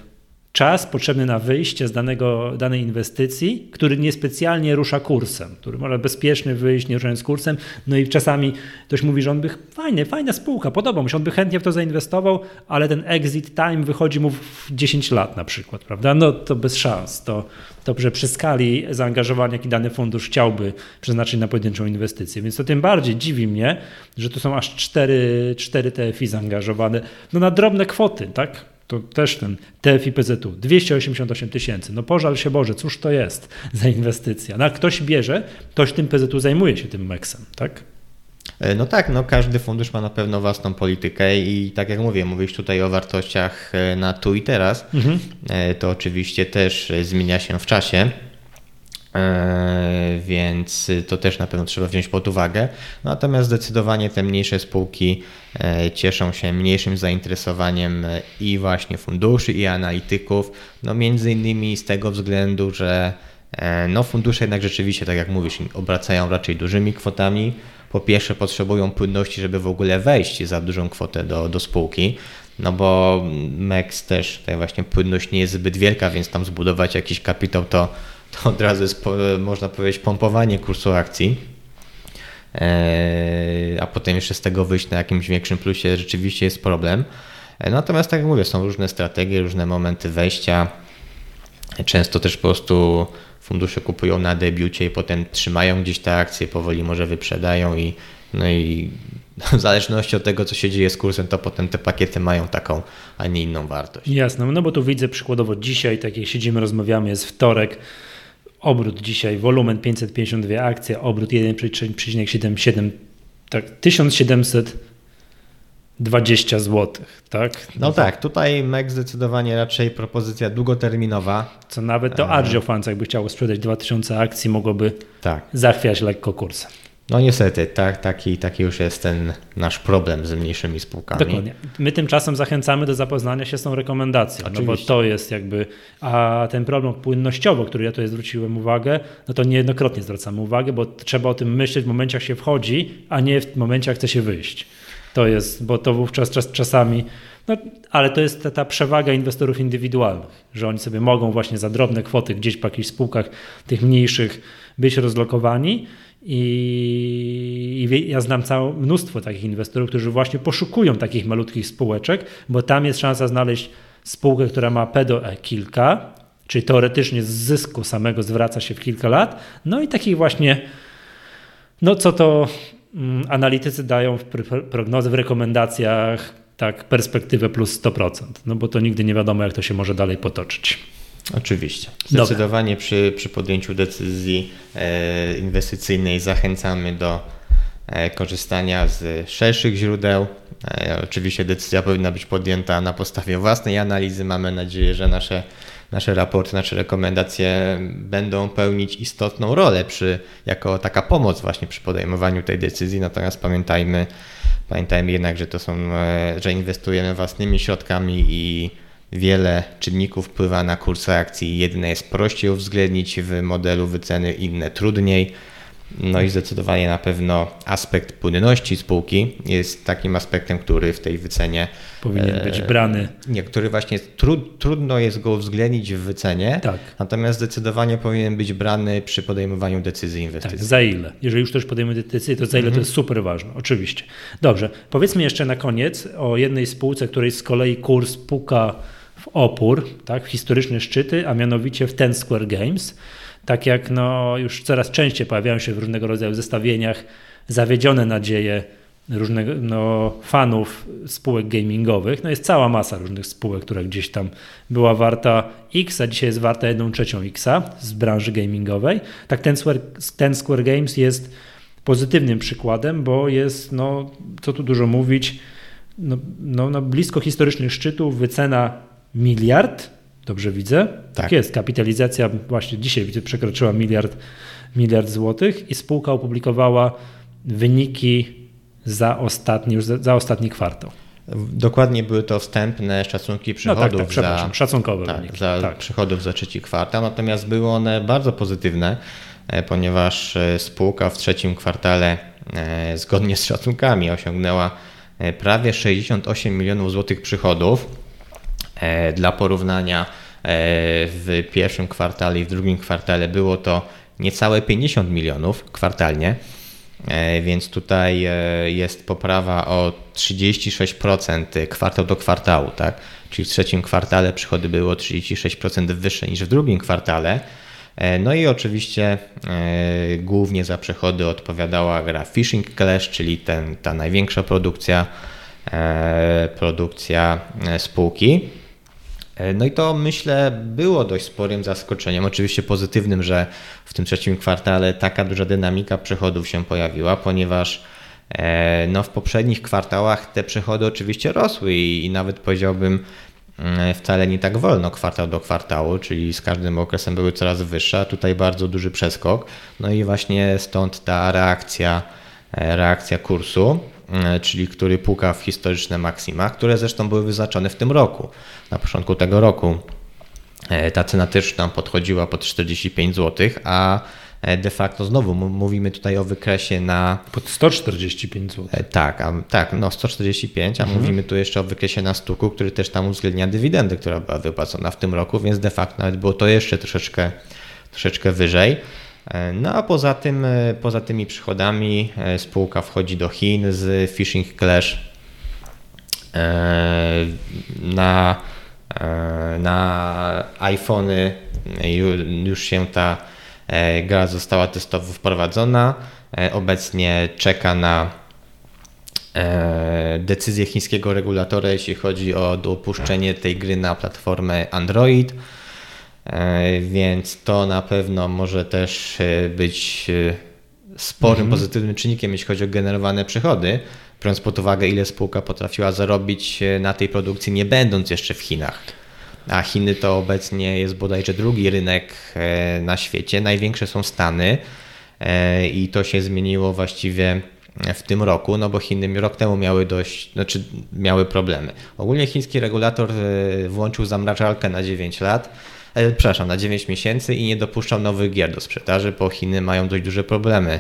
czas potrzebny na wyjście z danego, danej inwestycji, który niespecjalnie rusza kursem, który może bezpiecznie wyjść, nie ruszając kursem. No i czasami ktoś mówi, że on by, fajny, fajna spółka, podoba mu się, on by chętnie w to zainwestował, ale ten exit time wychodzi mu w dziesięć lat na przykład, prawda? No to bez szans. To, to że przy skali zaangażowania, jaki dany fundusz chciałby przeznaczyć na pojedynczą inwestycję. Więc to tym bardziej dziwi mnie, że tu są aż cztery, cztery T F I zaangażowane no na drobne kwoty, tak? To też ten T F I P Z U, dwieście osiemdziesiąt osiem tysięcy. No pożal się Boże, cóż to jest za inwestycja? No, ktoś bierze, ktoś tym P Z U zajmuje się tym meksem, tak? No tak, no każdy fundusz ma na pewno własną politykę i tak jak mówię, mówisz tutaj o wartościach na tu i teraz, mhm. To oczywiście też zmienia się w czasie. Więc to też na pewno trzeba wziąć pod uwagę. Natomiast zdecydowanie te mniejsze spółki cieszą się mniejszym zainteresowaniem i właśnie funduszy, i analityków. No między innymi z tego względu, że No fundusze jednak rzeczywiście, tak jak mówisz, obracają raczej dużymi kwotami. Po pierwsze potrzebują płynności, żeby w ogóle wejść za dużą kwotę do, do spółki, no bo M E X też tutaj właśnie płynność nie jest zbyt wielka, więc tam zbudować jakiś kapitał to, to od razu jest, można powiedzieć, pompowanie kursu akcji, a potem jeszcze z tego wyjść na jakimś większym plusie rzeczywiście jest problem. Natomiast tak jak mówię, są różne strategie, różne momenty wejścia. Często też po prostu fundusze kupują na debiucie i potem trzymają gdzieś te akcje, powoli może wyprzedają i, no i w zależności od tego, co się dzieje z kursem, to potem te pakiety mają taką, a nie inną wartość. Jasne, no bo tu widzę przykładowo dzisiaj, tak jak siedzimy, rozmawiamy, jest wtorek, obrót dzisiaj, wolumen pięćset pięćdziesiąt dwie akcje, obrót jeden przecinek siedemdziesiąt siedem, tak, tysiąc siedemset dwadzieścia złotych, tak? No, no tak, tutaj M E X zdecydowanie raczej propozycja długoterminowa. Co nawet to Agio Funds, jakby chciało sprzedać dwa tysiące akcji, mogłoby tak zachwiać lekko kursem. No niestety, tak, taki, taki już jest ten nasz problem z mniejszymi spółkami. Dokładnie. My tymczasem zachęcamy do zapoznania się z tą rekomendacją, oczywiście. No bo to jest jakby, a ten problem płynnościowo, który ja tutaj zwróciłem uwagę, no to niejednokrotnie zwracamy uwagę, bo trzeba o tym myśleć w momencie, jak się wchodzi, a nie w momencie, jak chce się wyjść. To jest, bo to wówczas czas, czasami, no, ale to jest ta, ta przewaga inwestorów indywidualnych, że oni sobie mogą właśnie za drobne kwoty gdzieś po jakichś spółkach tych mniejszych być rozlokowani i, i ja znam całe mnóstwo takich inwestorów, którzy właśnie poszukują takich malutkich spółeczek, bo tam jest szansa znaleźć spółkę, która ma P do E kilka, czyli teoretycznie z zysku samego zwraca się w kilka lat, no i takich właśnie, no co to... Analitycy dają w prognozy, w rekomendacjach tak perspektywę plus sto procent, no bo to nigdy nie wiadomo, jak to się może dalej potoczyć. Oczywiście. Zdecydowanie przy, przy podjęciu decyzji e, inwestycyjnej zachęcamy do e, korzystania z szerszych źródeł. E, oczywiście decyzja powinna być podjęta na podstawie własnej analizy. Mamy nadzieję, że nasze Nasze raporty, nasze rekomendacje będą pełnić istotną rolę przy, jako taka pomoc właśnie przy podejmowaniu tej decyzji. Natomiast pamiętajmy, pamiętajmy jednak, że to są, że inwestujemy własnymi środkami i wiele czynników wpływa na kursy akcji. Jedne jest prościej uwzględnić w modelu wyceny, inne trudniej. No i zdecydowanie na pewno aspekt płynności spółki jest takim aspektem, który w tej wycenie powinien być brany. Nie, który właśnie jest, trud, trudno jest go uwzględnić w wycenie, tak. Natomiast zdecydowanie powinien być brany przy podejmowaniu decyzji inwestycyjnej. Tak, za ile? Jeżeli już też podejmujemy decyzję, to za ile mhm. to jest super ważne, oczywiście. Dobrze, powiedzmy jeszcze na koniec o jednej spółce, której z kolei kurs puka w opór, tak, w historyczne szczyty, a mianowicie w Ten Square Games. Tak jak no, już coraz częściej pojawiają się w różnego rodzaju zestawieniach zawiedzione nadzieje różnego, no, fanów spółek gamingowych. No jest cała masa różnych spółek, która gdzieś tam była warta X, a dzisiaj jest warta jedną trzecią X-a z branży gamingowej. Tak ten Square, ten Square Games jest pozytywnym przykładem, bo jest, no, co tu dużo mówić, no, no, no, blisko historycznych szczytów, wycena miliard. Dobrze widzę? Tak. tak jest. Kapitalizacja właśnie dzisiaj przekroczyła miliard, miliard złotych i spółka opublikowała wyniki za ostatni, już za, za ostatni kwartał. Dokładnie były to wstępne szacunki przychodów, no tak, tak, przepraszam, za, szacunkowe tak, wyniki. Za tak. przychodów za trzeci kwartał, natomiast były one bardzo pozytywne, ponieważ spółka w trzecim kwartale zgodnie z szacunkami osiągnęła prawie sześćdziesiąt osiem milionów złotych przychodów. Dla porównania w pierwszym kwartale i w drugim kwartale było to niecałe pięćdziesiąt milionów kwartalnie, więc tutaj jest poprawa o trzydzieści sześć procent kwartał do kwartału, tak? Czyli w trzecim kwartale przychody były o trzydzieści sześć procent wyższe niż w drugim kwartale. No i oczywiście głównie za przychody odpowiadała gra Fishing Clash, czyli ten, ta największa produkcja, produkcja spółki. No i to, myślę, było dość sporym zaskoczeniem, oczywiście pozytywnym, że w tym trzecim kwartale taka duża dynamika przychodów się pojawiła, ponieważ no, w poprzednich kwartałach te przychody oczywiście rosły i, i nawet powiedziałbym wcale nie tak wolno kwartał do kwartału, czyli z każdym okresem były coraz wyższe, a tutaj bardzo duży przeskok. No i właśnie stąd ta reakcja, reakcja kursu, czyli który puka w historyczne maksima, które zresztą były wyznaczone w tym roku, na początku tego roku. ta cena też tam podchodziła pod czterdzieści pięć złotych, a de facto znowu mówimy tutaj o wykresie na... Pod sto czterdzieści pięć złotych. Tak, a, tak no sto czterdzieści pięć, a mhm. mówimy tu jeszcze o wykresie na stuku, który też tam uwzględnia dywidendę, która była wypłacona w tym roku, więc de facto nawet było to jeszcze troszeczkę, troszeczkę wyżej. No a poza tym, poza tymi przychodami spółka wchodzi do Chin z Fishing Clash na, na iPhony. Już się ta gra została testowo wprowadzona. Obecnie czeka na decyzję chińskiego regulatora, jeśli chodzi o dopuszczenie tej gry na platformę Android. Więc to na pewno może też być sporym, mhm. pozytywnym czynnikiem, jeśli chodzi o generowane przychody, biorąc pod uwagę, ile spółka potrafiła zarobić na tej produkcji, nie będąc jeszcze w Chinach. A Chiny to obecnie jest bodajże drugi rynek na świecie. Największe są Stany i to się zmieniło właściwie w tym roku, no bo Chiny rok temu miały dość, znaczy miały problemy. Ogólnie chiński regulator włączył zamrażalkę na dziewięć lat. Przepraszam, na dziewięć miesięcy i nie dopuszczał nowych gier do sprzedaży, bo Chiny mają dość duże problemy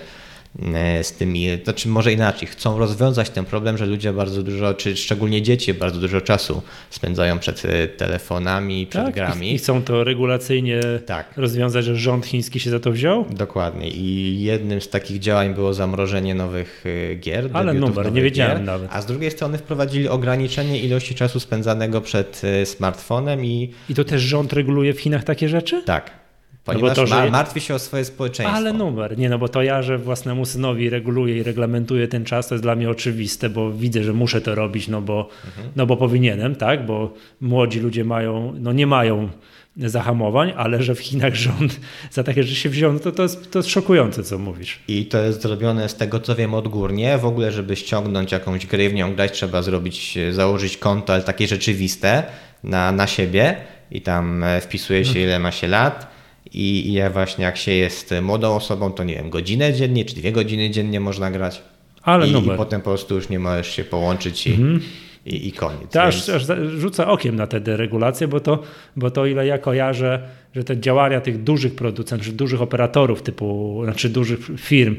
z tymi, znaczy może inaczej, chcą rozwiązać ten problem, że ludzie bardzo dużo, czy szczególnie dzieci bardzo dużo czasu spędzają przed telefonami, przed tak, grami. I chcą to regulacyjnie tak. rozwiązać, że rząd chiński się za to wziął? Dokładnie i jednym z takich działań było zamrożenie nowych gier. Ale numer, nie wiedziałem gier, nawet. A z drugiej strony wprowadzili ograniczenie ilości czasu spędzanego przed smartfonem. I, I to też rząd reguluje w Chinach takie rzeczy? Tak. Ponieważ no bo to, że... martwi się o swoje społeczeństwo. Ale numer. Nie, no bo to ja, że własnemu synowi reguluję i reglamentuję ten czas, to jest dla mnie oczywiste, bo widzę, że muszę to robić, no bo, mhm. no bo powinienem, tak? Bo młodzi ludzie mają, no nie mają zahamowań, ale że w Chinach rząd za takie rzeczy się wziął, no to, to, jest, to jest szokujące, co mówisz. I to jest zrobione z tego, co wiem, odgórnie. W ogóle, żeby ściągnąć jakąś grę i w nią grać, trzeba zrobić, założyć konto, ale takie rzeczywiste na, na siebie i tam wpisuje się, mhm. ile ma się lat. I ja właśnie jak się jest młodą osobą, to nie wiem, godzinę dziennie czy dwie godziny dziennie można grać. Ale I, numer. I potem po prostu już nie możesz się połączyć i, mm. i, i koniec. To aż, aż rzucę okiem na te deregulacje, bo to, bo to ile ja kojarzę, że te działania tych dużych producentów, dużych operatorów typu, znaczy dużych firm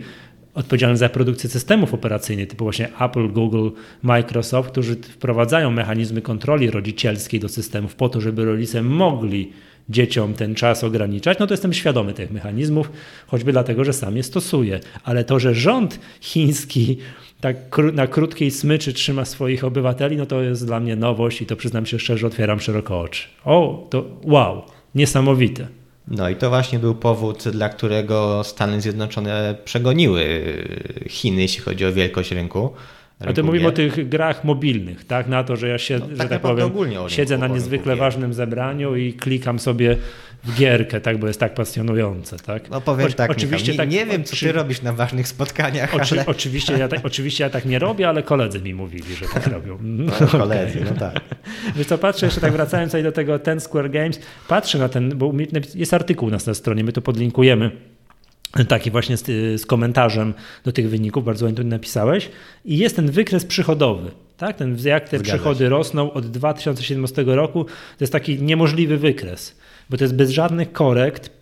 odpowiedzialnych za produkcję systemów operacyjnych typu właśnie Apple, Google, Microsoft, którzy wprowadzają mechanizmy kontroli rodzicielskiej do systemów po to, żeby rodzice mogli dzieciom ten czas ograniczać, no to jestem świadomy tych mechanizmów, choćby dlatego, że sam je stosuję. Ale to, że rząd chiński tak kró- na krótkiej smyczy trzyma swoich obywateli, no to jest dla mnie nowość i to przyznam się szczerze, otwieram szeroko oczy. O, to wow, niesamowite. No i to właśnie był powód, dla którego Stany Zjednoczone przegoniły Chiny, jeśli chodzi o wielkość rynku. A to mówimy o tych grach mobilnych, tak? Na to, że ja się, no, tak, że tak powiem, siedzę na niezwykle ważnym zebraniu i klikam sobie w gierkę, tak, bo jest tak pasjonujące, tak? No powiem o, tak, oczywiście Michał, nie, tak, nie wiem, co ty robisz na ważnych spotkaniach, oczy, ale... Oczywiście ja, tak, oczywiście ja tak nie robię, ale koledzy mi mówili, że tak robią. No, no, okay. Koledzy, no tak. Wiesz co, patrzę jeszcze tak, wracając do tego Ten Square Games, patrzę na ten, bo jest artykuł u nas na stronie, my to podlinkujemy. Taki właśnie z, z komentarzem do tych wyników, bardzo ładnie to napisałeś. I jest ten wykres przychodowy, tak? Ten, jak te Zgadza przychody się. Rosną od dwa tysiące siedemnastego roku, to jest taki niemożliwy wykres, bo to jest bez żadnych korekt,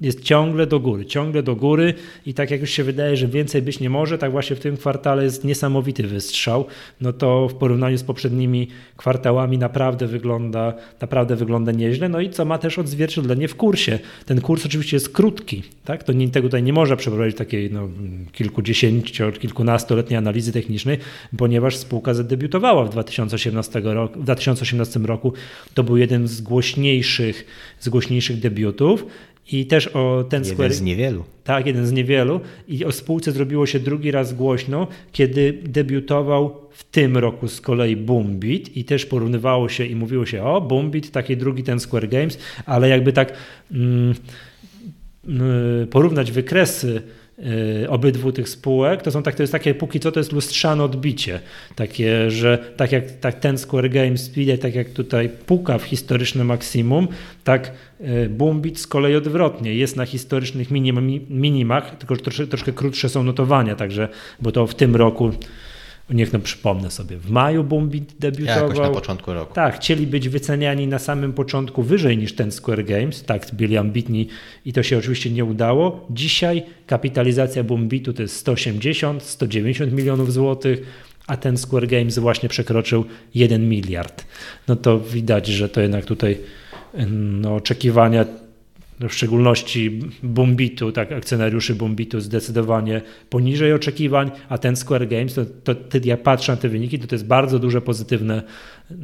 jest ciągle do góry, ciągle do góry i tak jak już się wydaje, że więcej być nie może, tak właśnie w tym kwartale jest niesamowity wystrzał, no to w porównaniu z poprzednimi kwartałami naprawdę wygląda, naprawdę wygląda nieźle, no i co ma też odzwierciedlenie w kursie. Ten kurs oczywiście jest krótki, tak? To nie, tego tutaj nie można przeprowadzić takiej no, kilkudziesięcio, kilkunastoletniej analizy technicznej, ponieważ spółka zadebiutowała w dwa tysiące osiemnastego roku, w dwa tysiące osiemnastym roku, to był jeden z głośniejszych, z głośniejszych debiutów. I też o ten Square... Jeden z niewielu. Tak, jeden z niewielu. I o spółce zrobiło się drugi raz głośno, kiedy debiutował w tym roku z kolei Boombit i też porównywało się i mówiło się o Boombit, taki drugi Ten Square Games, ale jakby tak mm, mm, porównać wykresy Yy, obydwu tych spółek, to są tak, to jest takie, póki co to jest lustrzane odbicie. Takie, że tak jak tak Ten Square Games widać, tak jak tutaj puka w historyczne maksimum, tak yy, Boombit z kolei odwrotnie. Jest na historycznych minim, minimach, tylko że trosze, troszkę krótsze są notowania, także, bo to w tym roku niech nam przypomnę sobie, w maju Boombit debiutował. Jakoś na początku roku. Tak, chcieli być wyceniani na samym początku wyżej niż Ten Square Games, tak, byli ambitni i to się oczywiście nie udało. Dzisiaj kapitalizacja Boombitu to jest sto osiemdziesiąt, sto dziewięćdziesiąt milionów złotych, a Ten Square Games właśnie przekroczył jeden miliard. No to widać, że to jednak tutaj no, oczekiwania, w szczególności Boombitu, tak, akcjonariuszy Boombitu zdecydowanie poniżej oczekiwań, a Ten Square Games, to, to, to ja patrzę na te wyniki, to, to jest bardzo duże pozytywne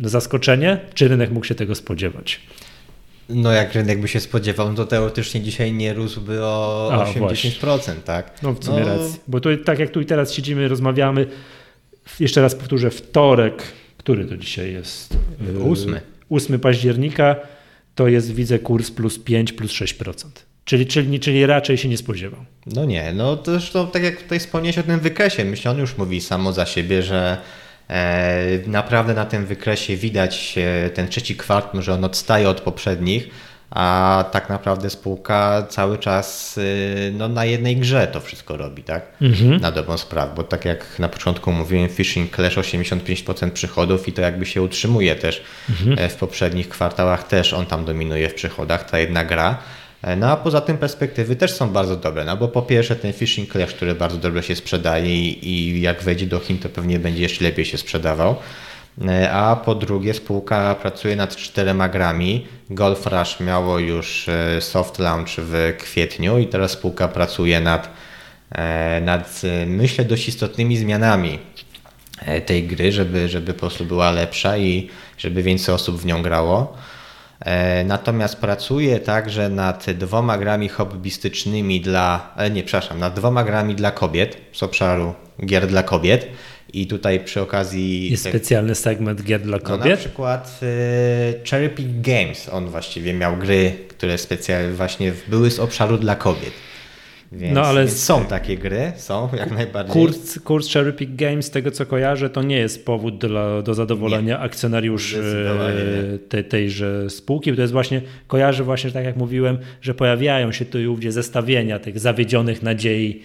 zaskoczenie. Czy rynek mógł się tego spodziewać? No jak rynek by się spodziewał, to teoretycznie dzisiaj nie rósłby o a, osiemdziesiąt procent, tak? No w sumie no... racji, bo tu, tak jak tu i teraz siedzimy, rozmawiamy, jeszcze raz powtórzę, wtorek, który to dzisiaj jest? ósmego października, to jest, widzę, kurs plus pięć, plus sześć procent. Czyli, czyli, czyli raczej się nie spodziewał. No nie, no to zresztą tak jak tutaj wspomniałeś o tym wykresie, myślę, on już mówi samo za siebie, że e, naprawdę na tym wykresie widać e, ten trzeci kwartał, że on odstaje od poprzednich, a tak naprawdę spółka cały czas no, na jednej grze to wszystko robi, tak? Mhm. Na dobrą sprawę, bo tak jak na początku mówiłem, Fishing Clash osiemdziesiąt pięć procent przychodów i to jakby się utrzymuje też mhm. w poprzednich kwartałach, też on tam dominuje w przychodach, ta jedna gra. No a poza tym perspektywy też są bardzo dobre, no bo po pierwsze ten Fishing Clash, który bardzo dobrze się sprzedaje i jak wejdzie do Chin, to pewnie będzie jeszcze lepiej się sprzedawał. A po drugie spółka pracuje nad czterema grami. Golf Rush miało już soft launch w kwietniu i teraz spółka pracuje nad, nad myślę dość istotnymi zmianami tej gry, żeby, żeby po prostu była lepsza i żeby więcej osób w nią grało. Natomiast pracuje także nad dwoma grami hobbystycznymi dla, nie przepraszam, nad dwoma grami dla kobiet z obszaru gier dla kobiet. I tutaj przy okazji... Jest specjalny segment gier dla kobiet? No na przykład y, Cherrypick Games, on właściwie miał gry, które specjalnie właśnie były z obszaru dla kobiet. Więc, no, ale więc są takie gry, są jak najbardziej. Kurs, kurs Cherrypick Games, z tego co kojarzę, to nie jest powód dla, do zadowolenia nie. akcjonariuszy te, tejże spółki. To jest właśnie, kojarzę właśnie, że tak jak mówiłem, że pojawiają się tu i ówdzie zestawienia tych zawiedzionych nadziei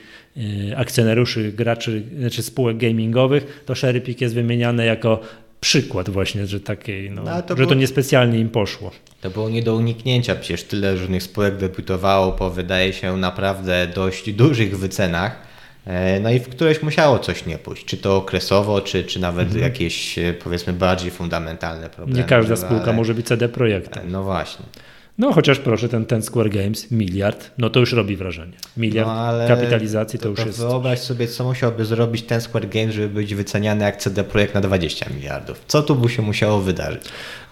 akcjonariuszy, graczy, znaczy spółek gamingowych, to Cherrypick jest wymieniane jako przykład właśnie, że takiej, no, no, to że było, to niespecjalnie im poszło. To było nie do uniknięcia, przecież tyle różnych spółek debiutowało po, wydaje się, naprawdę dość dużych wycenach, no i w któreś musiało coś nie pójść, czy to okresowo, czy, czy nawet mhm. jakieś, powiedzmy, bardziej fundamentalne problemy. Nie każda żeby, spółka ale... może być C D Projektem. No właśnie. No chociaż proszę, ten, ten Square Games, miliard, no to już robi wrażenie. Miliard no, kapitalizacji to, to już to jest... Wyobraź sobie, co musiałby zrobić ten Square Games, żeby być wyceniany jak C D Projekt na dwadzieścia miliardów. Co tu by się musiało wydarzyć?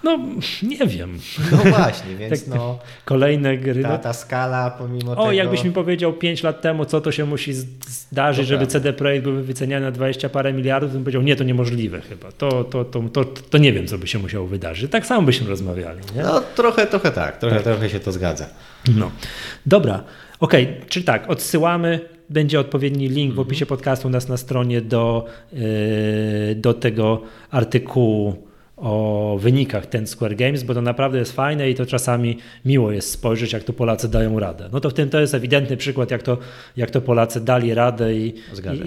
No nie wiem. No właśnie, więc tak, no... Kolejne gry... Ta, ta skala pomimo o, tego... O, jakbyś mi powiedział pięć lat temu, co to się musi zdarzyć, żeby C D Projekt był wyceniany na dwadzieścia parę miliardów, bym powiedział, nie, to niemożliwe chyba. To, to, to, to, to nie wiem, co by się musiało wydarzyć. Tak samo byśmy rozmawiali. Nie? No trochę, trochę tak. Trochę tak. Trochę się to zgadza. No. Dobra, okej, okay. Czyli tak, odsyłamy, będzie odpowiedni link w opisie podcastu u nas na stronie do, yy, do tego artykułu o wynikach Ten Square Games, bo to naprawdę jest fajne i to czasami miło jest spojrzeć, jak to Polacy dają radę. No to w tym to jest ewidentny przykład, jak to, jak to Polacy dali radę i,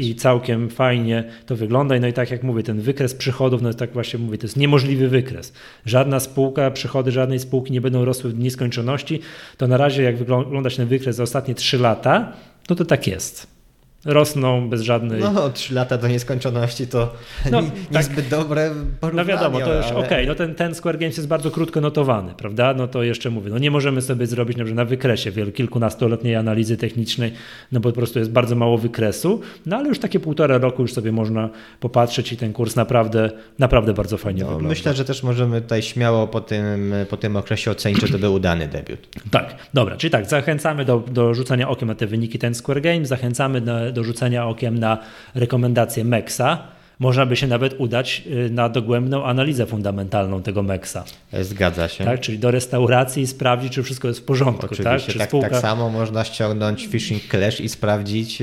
i, i całkiem fajnie to wygląda. No i tak jak mówię, ten wykres przychodów, no tak właśnie mówię, to jest niemożliwy wykres. Żadna spółka, przychody żadnej spółki nie będą rosły w dni skończoności. To na razie jak wygląda ten wykres za ostatnie trzy lata, no to tak jest. Rosną bez żadnej... No, trzy lata do nieskończoności to no, niezbyt tak. dobre porównanie. No wiadomo, to już ale... okej, okay, no ten, ten Square Games jest bardzo krótko notowany, prawda? No to jeszcze mówię, no nie możemy sobie zrobić na, na wykresie wielu, kilkunastoletniej analizy technicznej, no bo po prostu jest bardzo mało wykresu, no ale już takie półtora roku już sobie można popatrzeć i ten kurs naprawdę, naprawdę bardzo fajnie no, wygląda. Myślę, że też możemy tutaj śmiało po tym, po tym okresie ocenić, że to był udany debiut. Tak, dobra, czyli tak, zachęcamy do, do rzucania okiem na te wyniki Ten Square Games, zachęcamy do do rzucenia okiem na rekomendacje Meksa. Można by się nawet udać na dogłębną analizę fundamentalną tego Meksa. Zgadza się. Tak, czyli do restauracji i sprawdzić, czy wszystko jest w porządku. Oczywiście, tak? Czy tak, spółka... tak samo można ściągnąć Fishing Clash i sprawdzić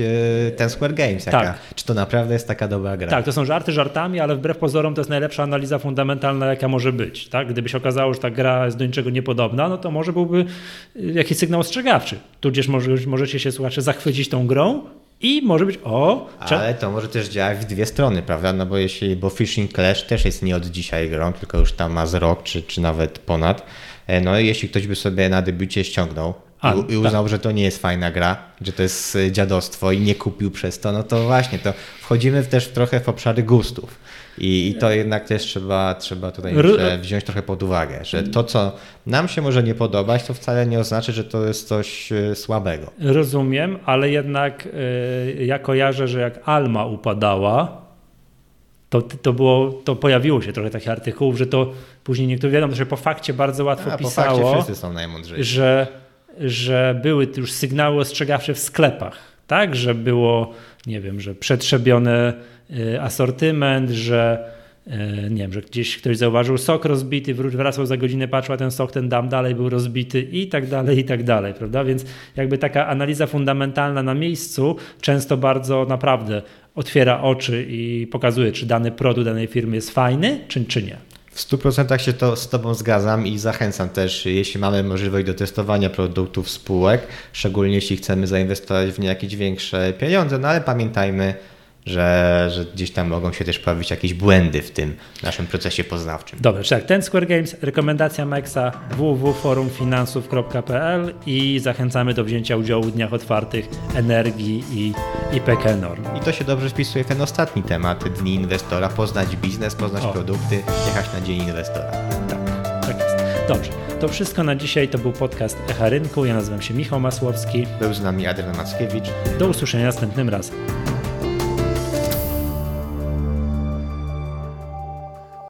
Ten Square Games. Jaka, tak. Czy to naprawdę jest taka dobra gra. Tak, to są żarty żartami, ale wbrew pozorom to jest najlepsza analiza fundamentalna, jaka może być. Tak? Gdyby się okazało, że ta gra jest do niczego niepodobna, no to może byłby jakiś sygnał ostrzegawczy. Tudzież możecie się, słuchacze, zachwycić tą grą I może być o... Czy... Ale to może też działać w dwie strony, prawda? No bo jeśli, bo Fishing Clash też jest nie od dzisiaj grą, tylko już tam ma z rok, czy, czy nawet ponad. No i jeśli ktoś by sobie na debiucie ściągnął A, i uznał, tak. że to nie jest fajna gra, że to jest dziadostwo i nie kupił przez to, no to właśnie, to wchodzimy też trochę w obszary gustów. I, i to jednak też trzeba, trzeba tutaj wziąć trochę pod uwagę, że to, co nam się może nie podobać, to wcale nie oznacza, że to jest coś słabego. Rozumiem, ale jednak yy, ja kojarzę, że jak Alma upadała, to, to, było, to pojawiło się trochę takich artykułów, że to później niektórzy wiadomo, że po fakcie bardzo łatwo A, pisało, po fakcie wszyscy są najmądrzejsi. Że, że były już sygnały ostrzegawcze w sklepach, tak, że było, nie wiem, że przetrzebione asortyment, że nie wiem, że gdzieś ktoś zauważył sok rozbity, wracał za godzinę, patrzył, a ten sok, ten dam dalej był rozbity i tak dalej, i tak dalej, prawda? Więc jakby taka analiza fundamentalna na miejscu często bardzo naprawdę otwiera oczy i pokazuje, czy dany produkt danej firmy jest fajny, czy, czy nie. W stu procentach się to z Tobą zgadzam i zachęcam też, jeśli mamy możliwość do testowania produktów spółek, szczególnie jeśli chcemy zainwestować w nie jakieś większe pieniądze, no ale pamiętajmy, Że, że gdzieś tam mogą się też pojawić jakieś błędy w tym naszym procesie poznawczym. Dobra, czyli tak, Ten Square Games, rekomendacja Meksa, w w w kropka forum finansów kropka p l i zachęcamy do wzięcia udziału w dniach otwartych Energii i, i P K N Orlen. I to się dobrze wpisuje w ten ostatni temat, Dni Inwestora, poznać biznes, poznać o. produkty, jechać na Dzień Inwestora. Tak, tak jest. Dobrze, to wszystko na dzisiaj, to był podcast Echa Rynku, ja nazywam się Michał Masłowski. Był z nami Adrian Mackiewicz. Do usłyszenia następnym razem.